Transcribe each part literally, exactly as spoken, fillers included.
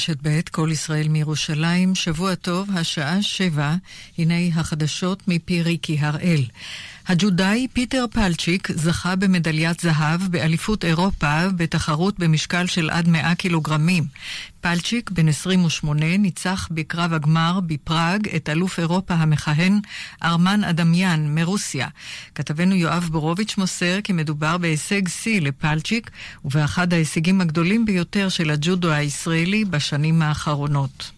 רשת ב' כל ישראל מירושלים, שבוע טוב, השעה שבע, הנה החדשות מפי ריקי הראל. הג'ודאי פיטר פלצ'יק זכה במדליית זהב באליפות אירופה בתחרות במשקל של עד מאה קילוגרמים. פלצ'יק בן עשרים ושמונה ניצח בקרב הגמר בפראג את אלוף אירופה המכהן ארמן אדמיאן מרוסיה. כתבנו יואב בורוביץ' מוסר כי מדובר בהישג סי לפלצ'יק ובאחד ההישגים הגדולים ביותר של הג'ודו הישראלי בשנים האחרונות.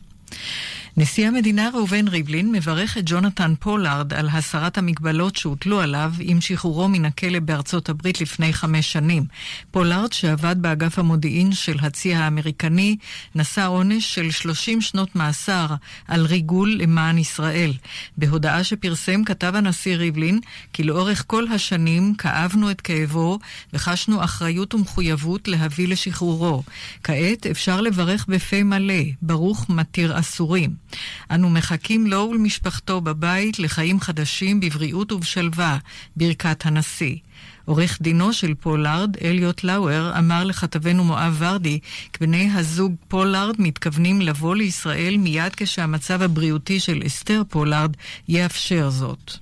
נשיא המדינה ראובן ריבלין מברך את ג'ונתן פולארד על הסרת המגבלות שהוטלו עליו עם שחרורו מן הכלא בארצות הברית לפני חמש שנים. פולארד, שעבד באגף המודיעין של הצי האמריקני, נשא עונש של שלושים שנות מאסר על ריגול למען ישראל. בהודעה שפרסם כתב הנשיא ריבלין כי לאורך כל השנים כאבנו את כאבו וחשנו אחריות ומחויבות להביא לשחרורו. כעת אפשר לברך בפה מלא, ברוך מתיר אסורים. אנו מחכים לו ולמשפחתו בבית לחיים חדשים בבריאות ובשלווה, ברכת הנשיא. עורך דינו של פולארד, אליות לאואר, אמר לכתבנו מואב ורדי כי בני הזוג פולארד מתכוונים לבוא לישראל מיד כשהמצב הבריאותי של אסתר פולארד יאפשר זאת.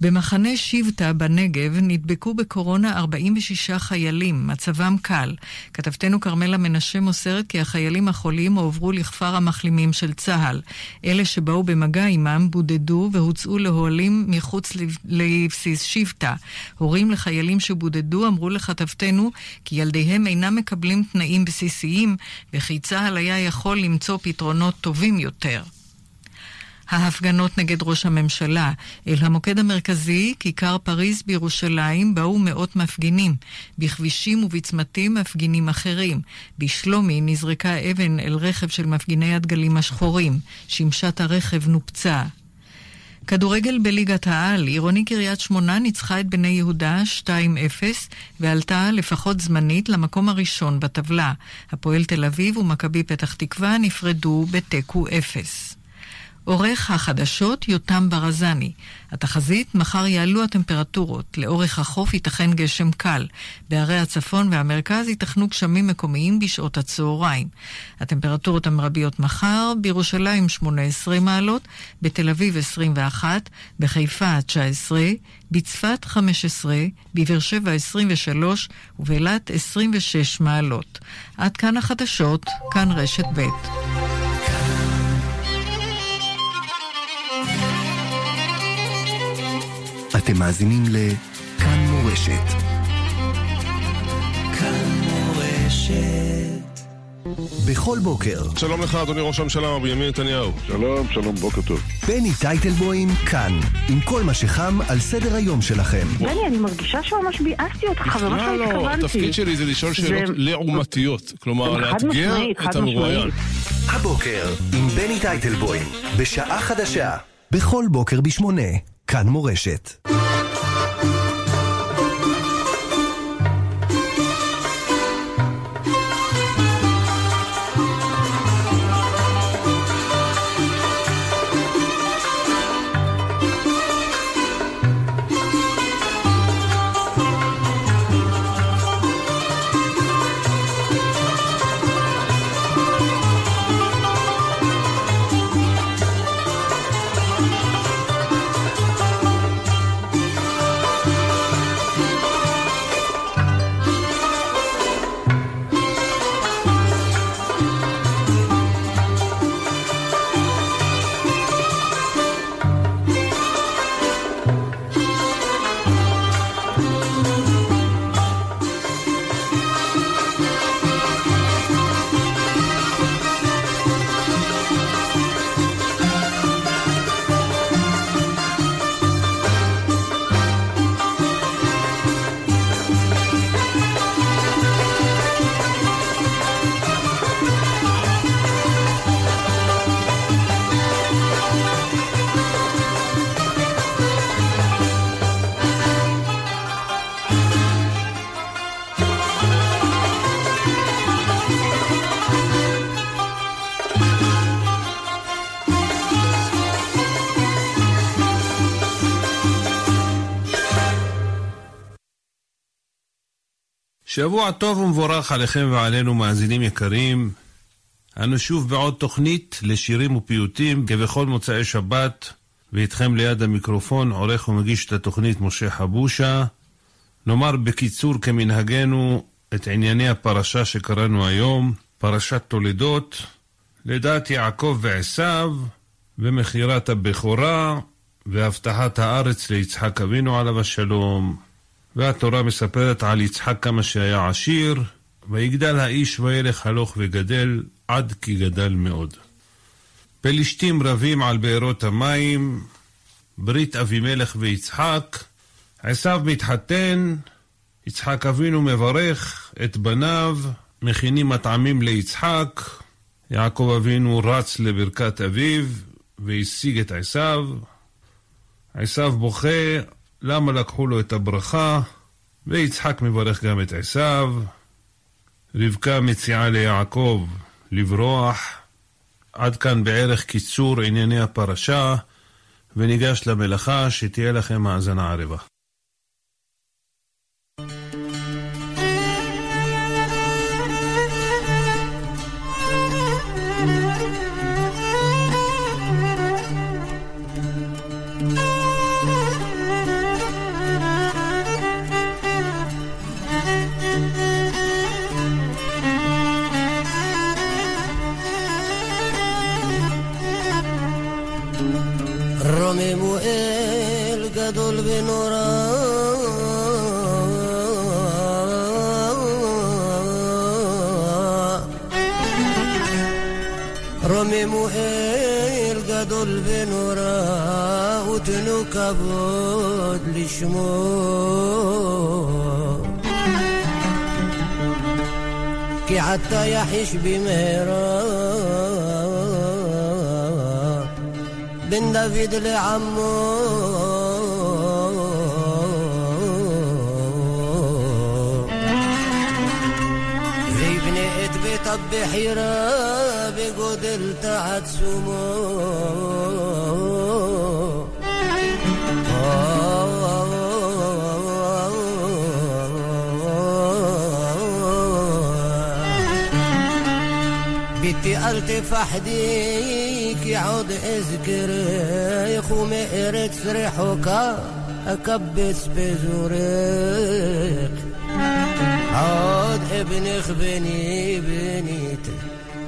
במחנה שבטה בנגב נדבקו בקורונה ארבעים ושישה חיילים, מצבם קל. כתבתנו קרמלה מנשם מוסרת כי החיילים החולים הועברו לכפר המחלימים של צהל. אלה שבאו במגע עמם בודדו והוצאו להועלים מחוץ לבסיס שבטה. הורים לחיילים שבודדו אמרו לכתבתנו כי ילדיהם אינם מקבלים תנאים בסיסיים וכי צהל היה יכול למצוא פתרונות טובים יותר. ההפגנות נגד ראש הממשלה. אל המוקד המרכזי, כיכר פריז בירושלים, באו מאות מפגינים. בכבישים ובצמתים מפגינים אחרים. בשלומי נזרקה אבן אל רכב של מפגיני הדגלים השחורים. שמשת הרכב נופצה. כדורגל בליגת העל, עירוני קריית שמונה ניצחה את בני יהודה שתיים אפס ועלתה לפחות זמנית למקום הראשון בטבלה. הפועל תל אביב ומכבי פתח תקווה נפרדו בתיקו אפס. אורך החדשות יותם ברזני. התחזית: מחר יעלו הטמפרטורות. לאורך החוף ייתכן גשם קל. בערי הצפון והמרכז ייתכנו גשמים מקומיים בשעות הצהריים. הטמפרטורות המרביות מחר: בירושלים שמונה עשרה מעלות, בתל אביב עשרים ואחת, בחיפה תשע עשרה, בצפת חמש עשרה, בבאר שבע עשרים ושלוש ובאילת עשרים ושש מעלות. עד כאן החדשות, כאן רשת ב'. אתם מאזינים לכאן מורשת. כאן מורשת. בכל בוקר. שלום לך, אדוני ראש הממשלה, בנימין נתניהו. שלום, שלום, בוקר טוב. בני טייטלבוים כאן, עם כל מה שחם על סדר היום שלכם. בני, אני מרגישה שממש ביאסתי אותך, חברה שהתכוונתי. התפקיד שלי זה לשאול שאלות לעומתיות, כלומר לאתגר את המרואיין. הבוקר, עם בני טייטלבוים, בשעה חדשה, בכל בוקר בשמונה. כאן מורשת. שבוע טוב ומבורך עליכם ועלינו מאזינים יקרים. אנו שוב בעוד תוכנית לשירים ופיוטים כבכל מוצאי שבת, ואיתכם ליד המיקרופון עורך ומגיש את התוכנית משה חבושה. נאמר בקיצור כמנהגנו את ענייני הפרשה שקראנו היום, פרשת תולדות, לידת יעקב ועשיו, ומכירת הבכורה, והבטחת הארץ ליצחק אבינו עליו השלום. והתורה מספרת על יצחק כמה שהיה עשיר, ויגדל האיש וילך הלוך וגדל, עד כי גדל מאוד. פלישתים רבים על בארות המים, ברית אבימלך ויצחק, עשיו מתחתן, יצחק אבינו מברך את בניו, מכינים מטעמים ליצחק, יעקב אבינו רץ לברכת אביו, והשיג את עשיו, עשיו בוכה, למה לקחו לו את הברכה, ויצחק מברך גם את עשיו, רבקה מציעה ליעקב לברוח. עד כאן בערך קיצור ענייני הפרשה, וניגש למלאכה, שתהיה לכם האזנה ערבה. כבוד לשמור כי עתה יחיש במהרה בן דוד לעמו ויבנה את ביתיו בחירה בגודל תחת סומו بيتي ألتف أحديك يعود أذكرك وما إرت فرحك أكبس بزورك عود ابنك بني بنيتك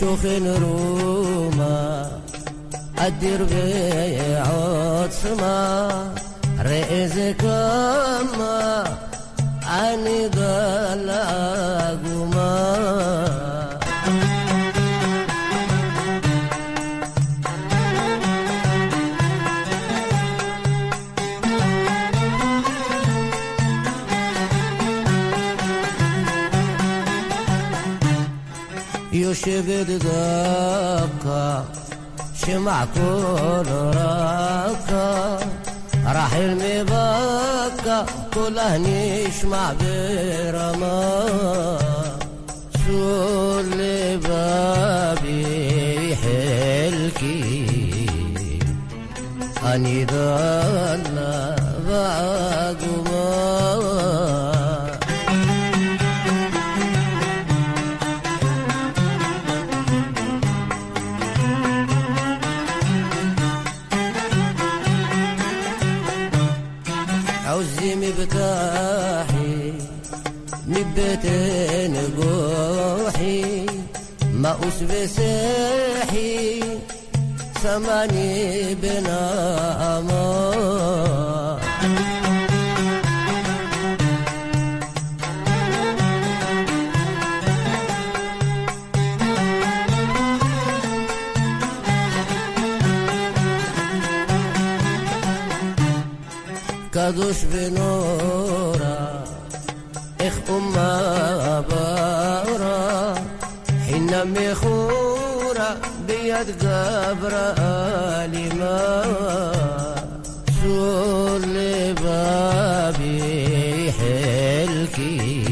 شوخن روما أدير بيعود سما رئيزك أما أني قال أقوما شبد دبكة شمع كل ربكة راح المبكة كله نشمع برما شو اللي بابي حلكي أني ضلنا بعقوبة مفتاحي مبتين قوحي ما أسبسحي samani benama קדוש ונורא, איך אומה ברא, חינה מחורה, ביד גברה אלימה, שור לבבי חלקי,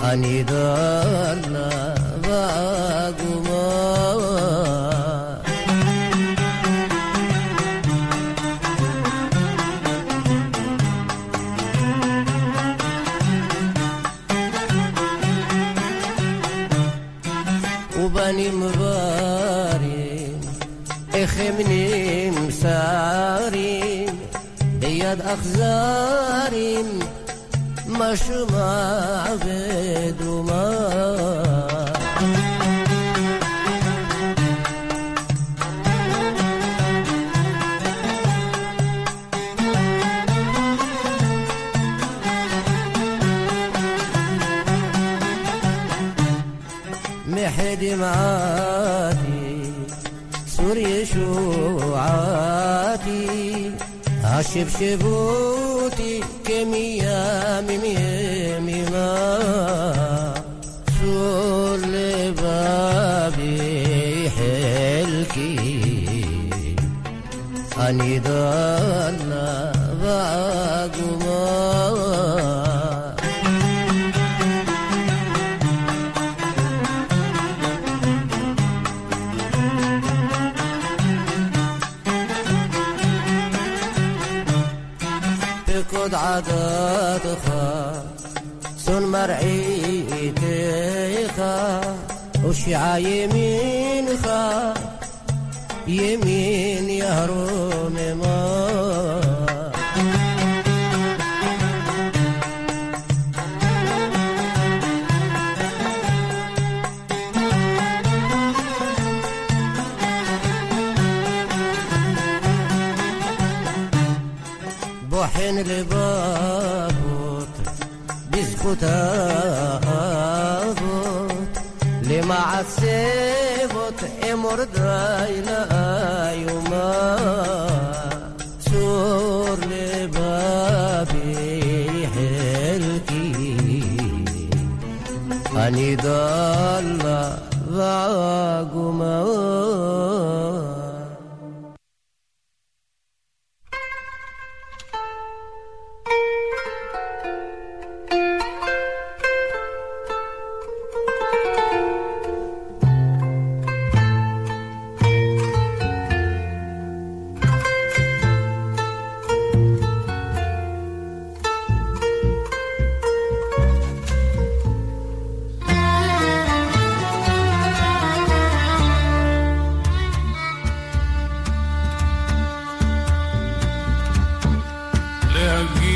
אני דרנה ועגומה. ובנים וברים, איך הם נמסרים, ביד אכזרים, משומע ודומה. دمعاتي سور يشوعاتي هشبشبوتي كمية ميمي ما سور لبابي حلكي أني دارنا وعقما قد عادتك سن مرعيتك وشع يمينك يمين يهرم ما بوحين لبابوت بزخوت أبوت لما عسيبوت امر دايلا يوما سور لبابي حلكي أني دالا وعقما Thank you.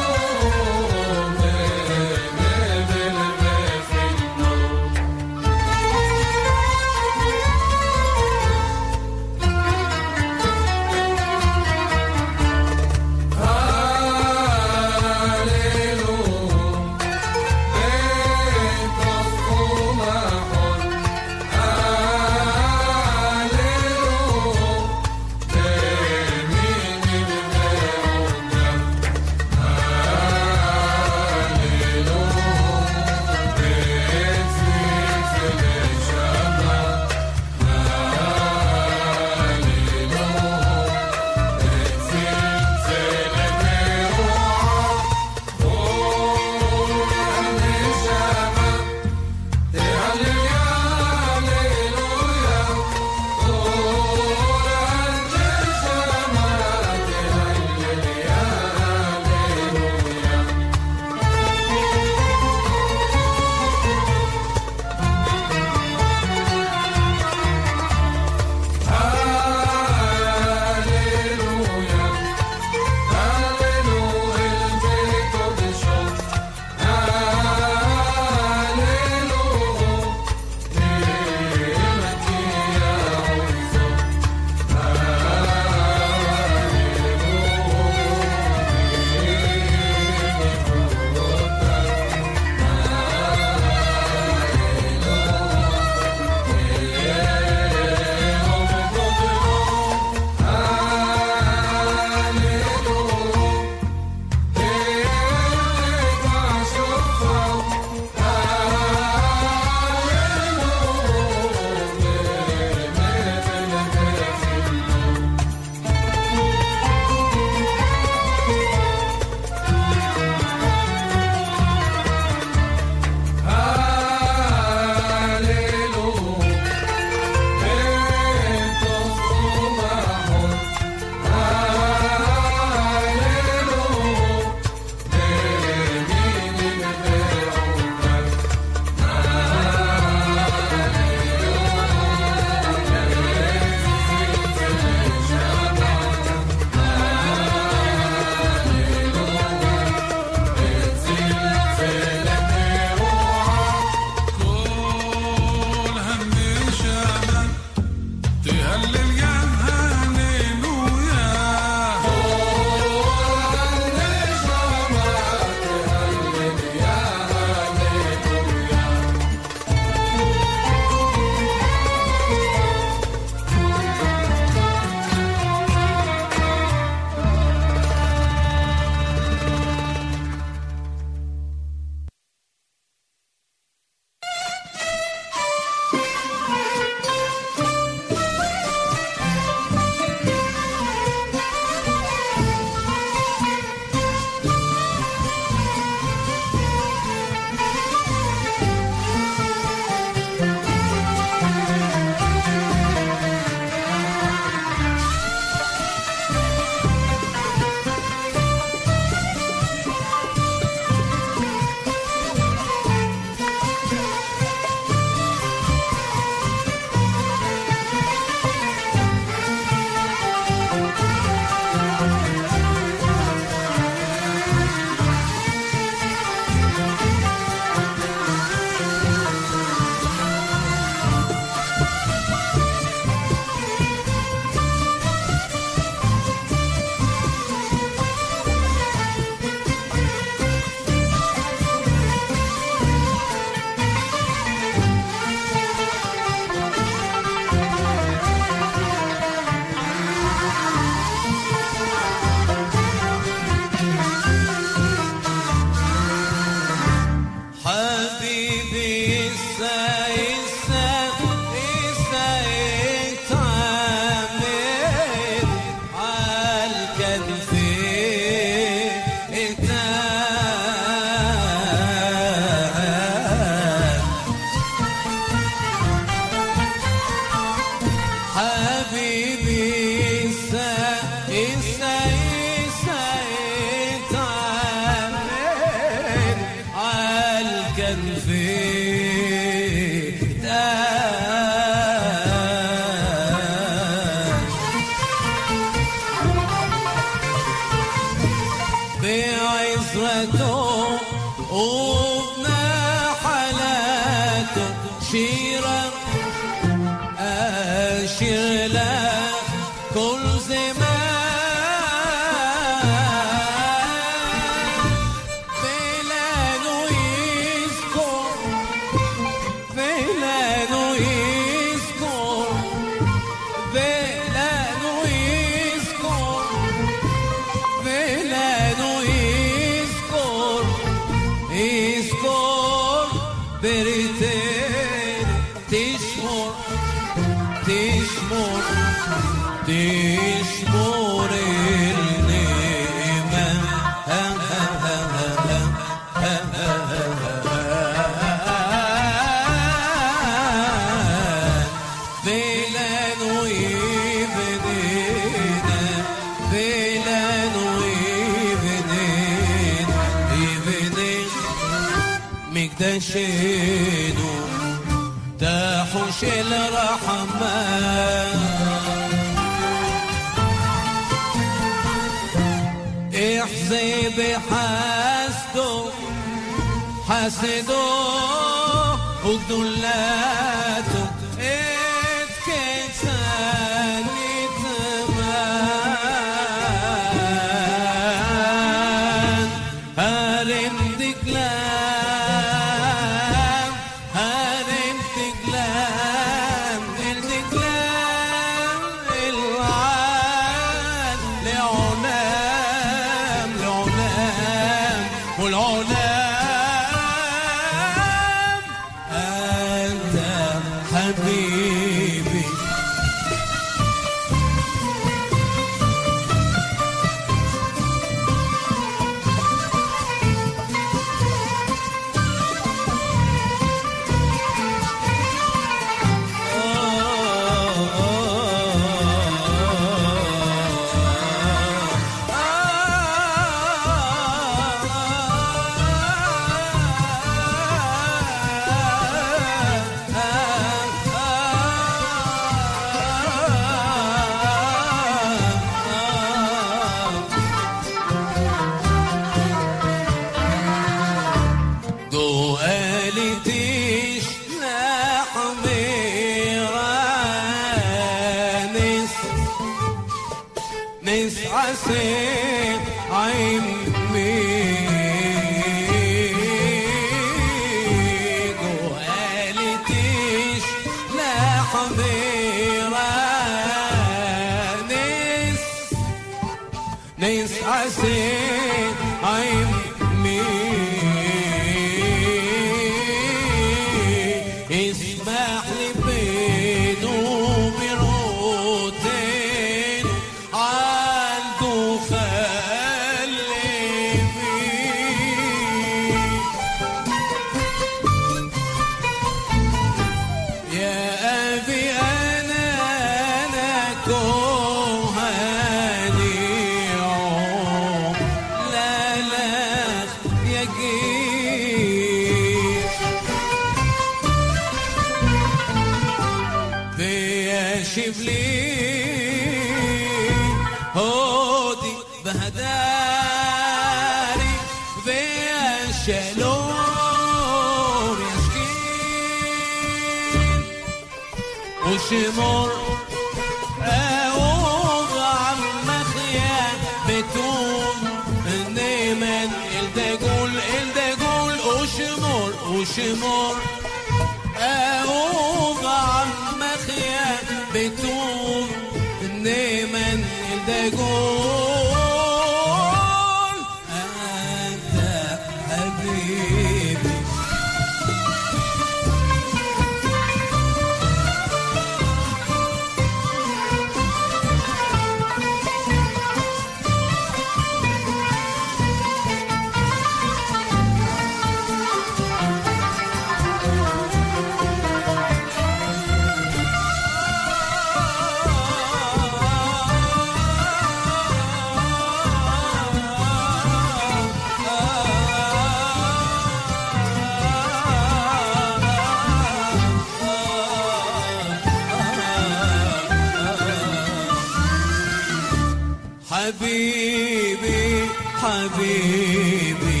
حبيبي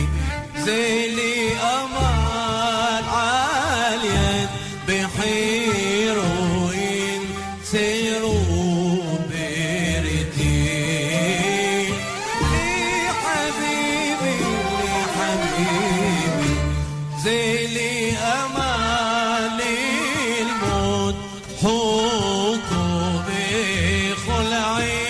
زي لي أمال عالية بحيروين سيروا بيرتي لي حبيبي لي حبيبي زي لي أمال الموت حوكوا بخلعي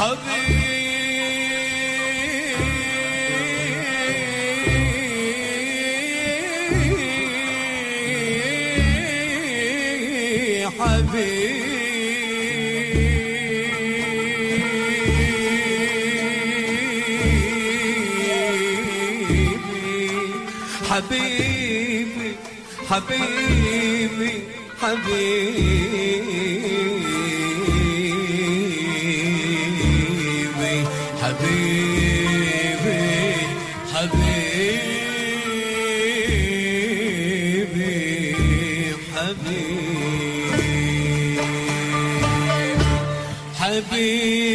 حبيبي حبيبي حبيبي حبيبي حبيبي حبيبي حبيبي حبيبي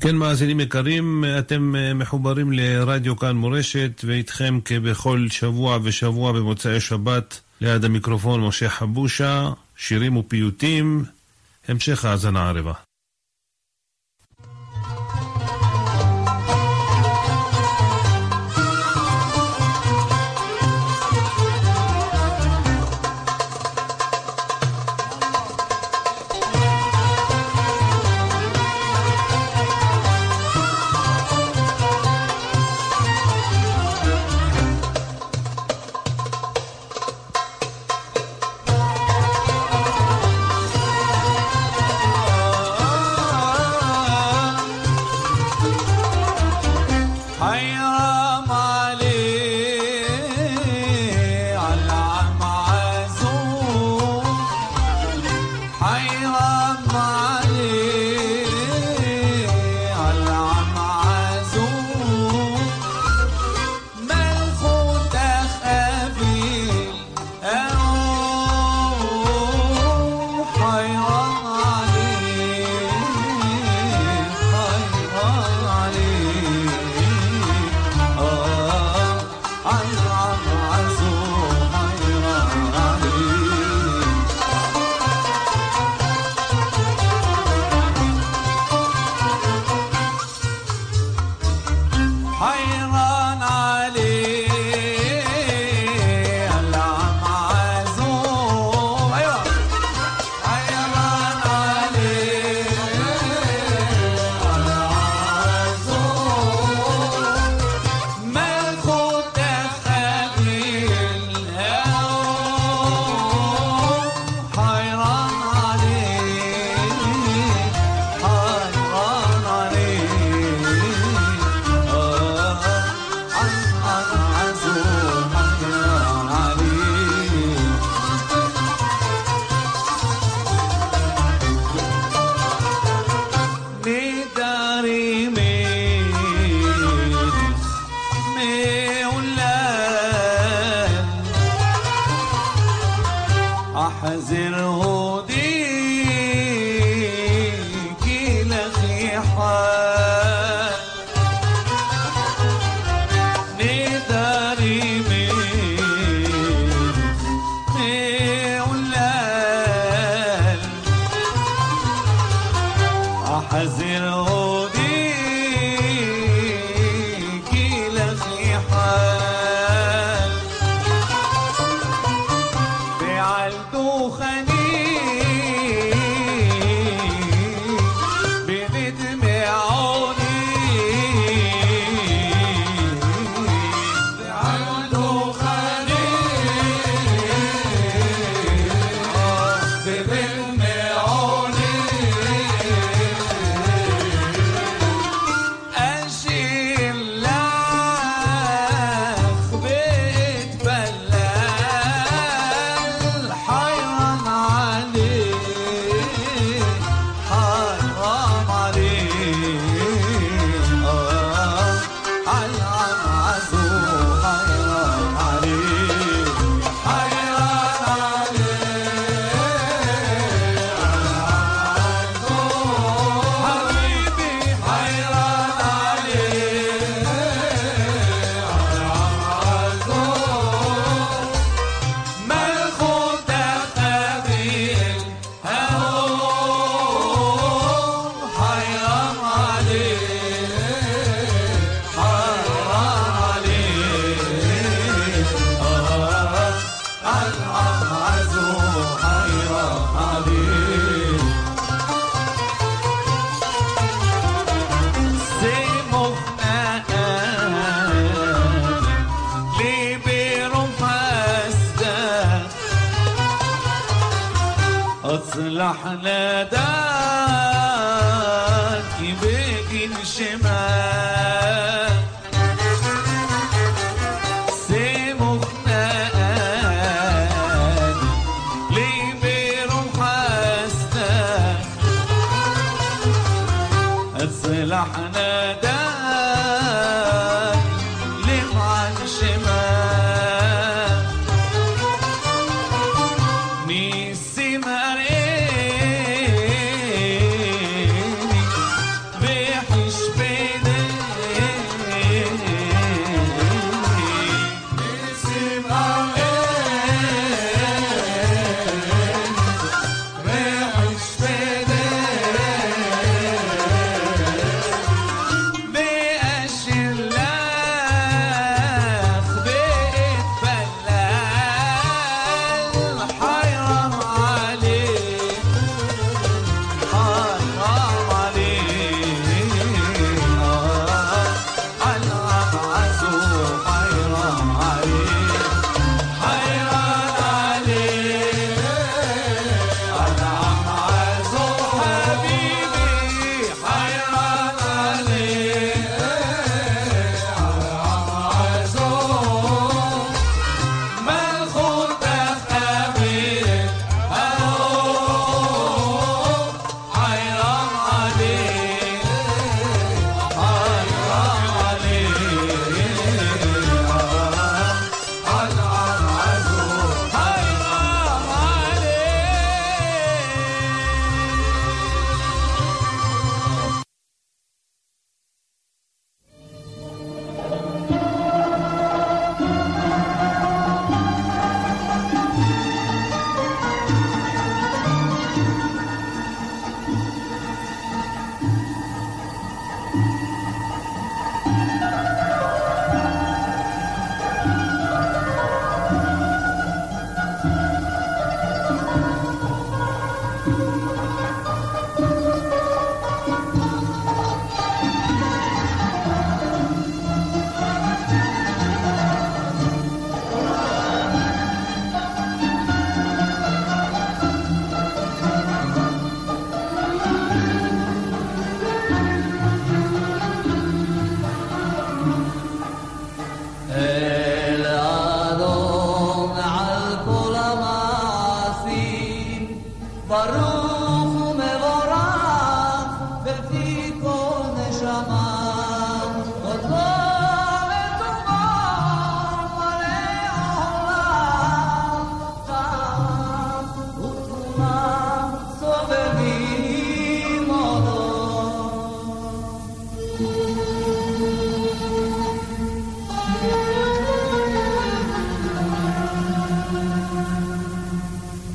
כן, מאזינים יקרים, אתם מחוברים לרדיו כאן מורשת, ואיתכם כבכל שבוע ושבוע במוצאי שבת, ליד המיקרופון משה חבושה, שירים ופיוטים, המשך האזנה ערבה.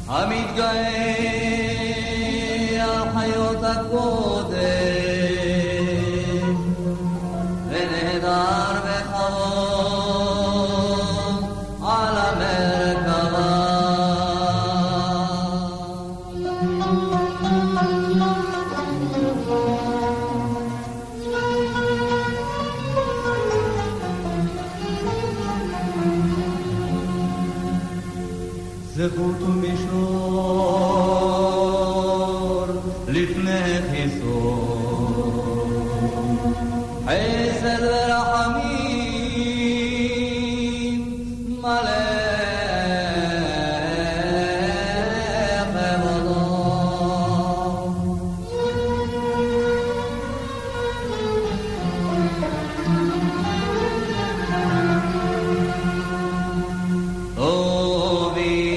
המתגאה על חיות הקודם ונהדר וחבוד על המרכבה. זכות ומשור לפני חיסון, חסד ורחמים מלא חמדו. טובי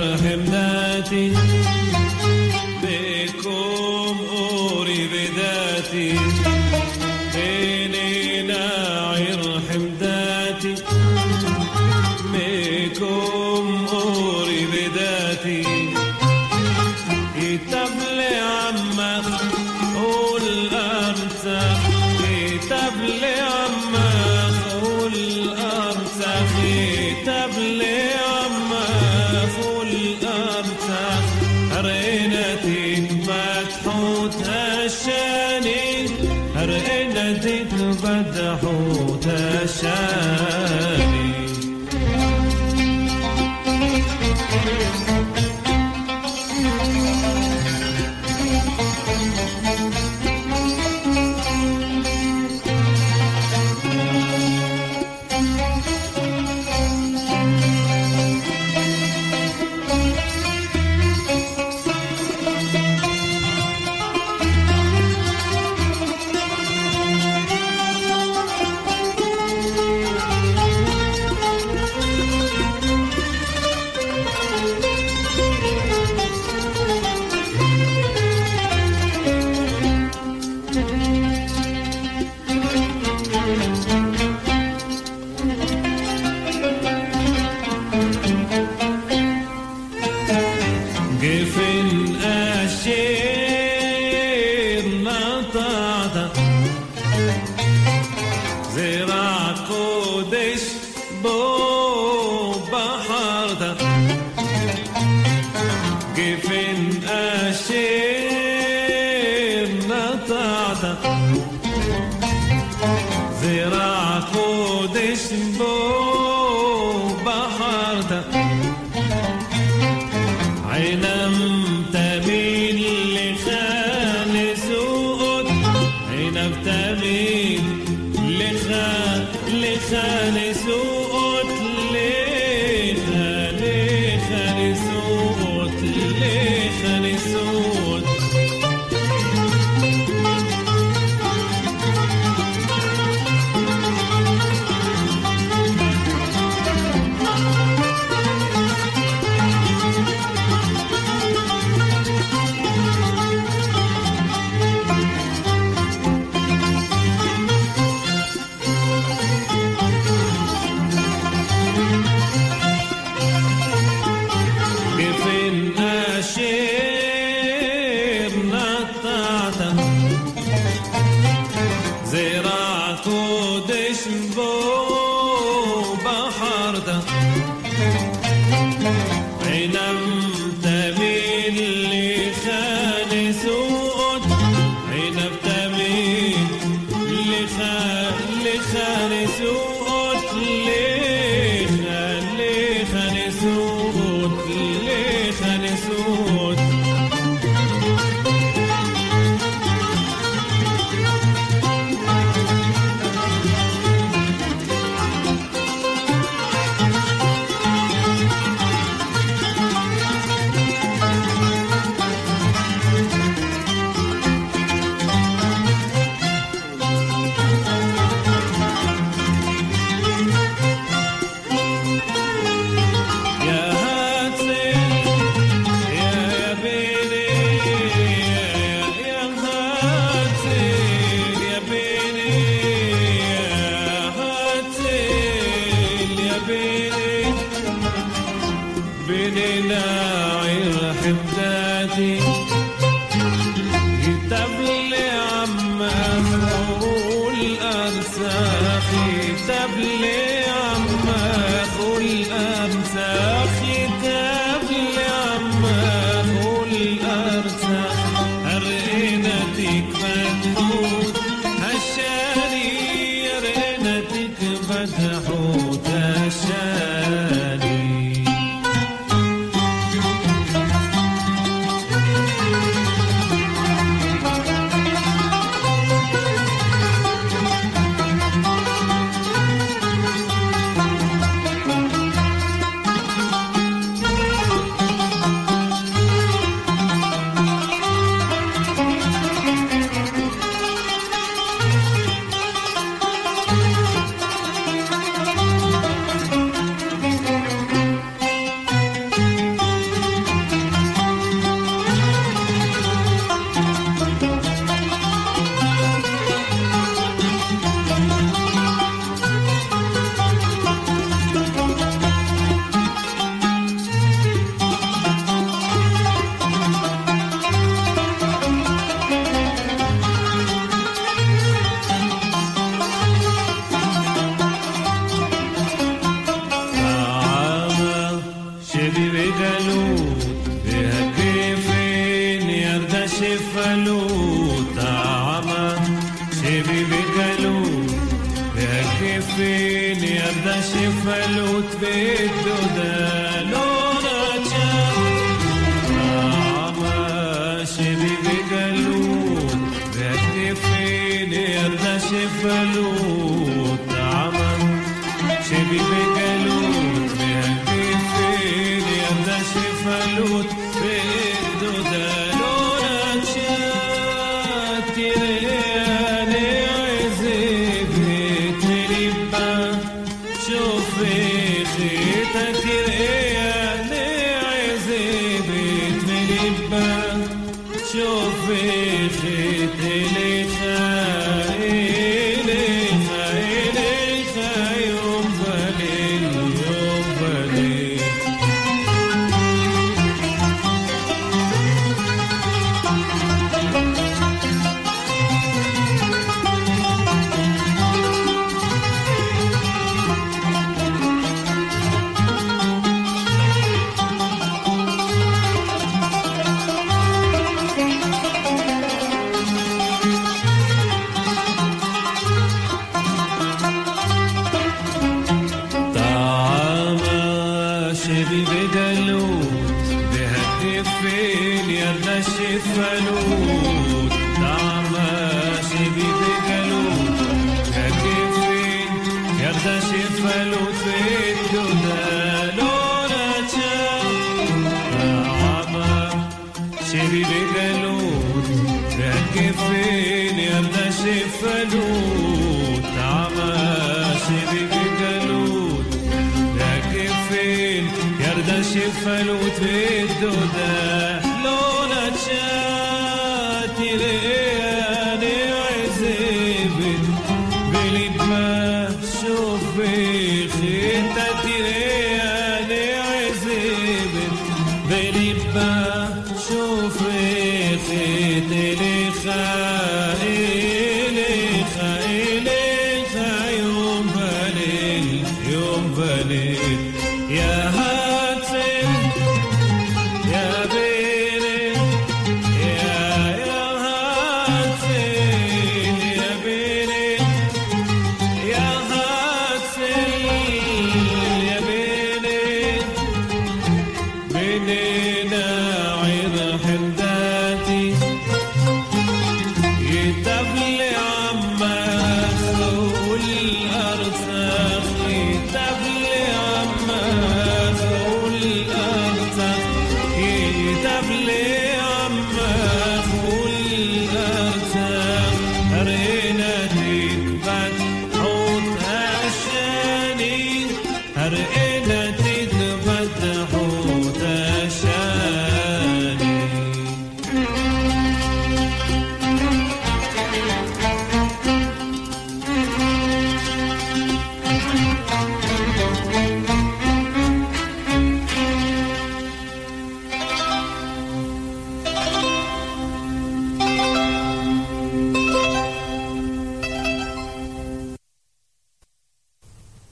אברח עמדתי בקום אורי ודעתי איני נעיר חמדתי מקום אורי ודעתי איתב לעמך אול ארצך איתב לעמך אול ארצך איתב לעמך אול ארצך הרענתי בתחות השנים הרענתי בתחות השנים גלות והגפן ירדה שפלות העמה שבי בגלות והגפן ירדה שפלות ותודה לא נעצה העמה שבי בגלות והגפן ירדה שפלות העמה שבי בגלות Salut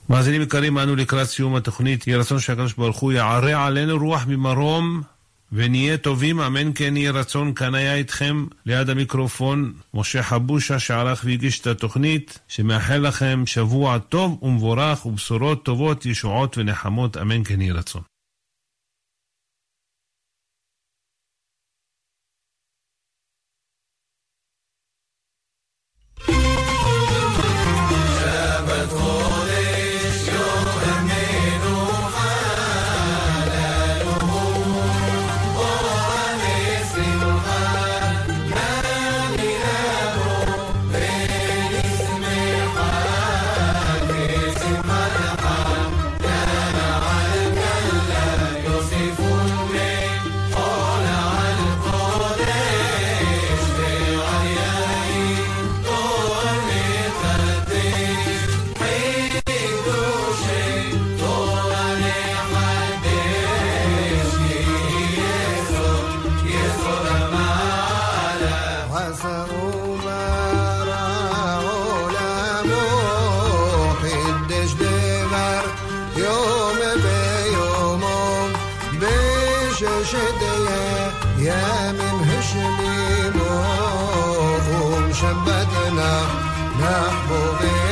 מאזינים יקרים, אנו לקראת סיום התוכנית. יהיה רצון שהקדוש ברוך הוא יערה עלינו רוח ממרום ונהיה טובים, אמן כן יהיה רצון. כאן היה איתכם ליד המיקרופון משה חבושה שערך והגיש את התוכנית, שמאחל לכם שבוע טוב ומבורך ובשורות טובות, ישועות ונחמות, אמן כן יהיה רצון. ششديه يا من هشمي موهم شبتنا نحبو بي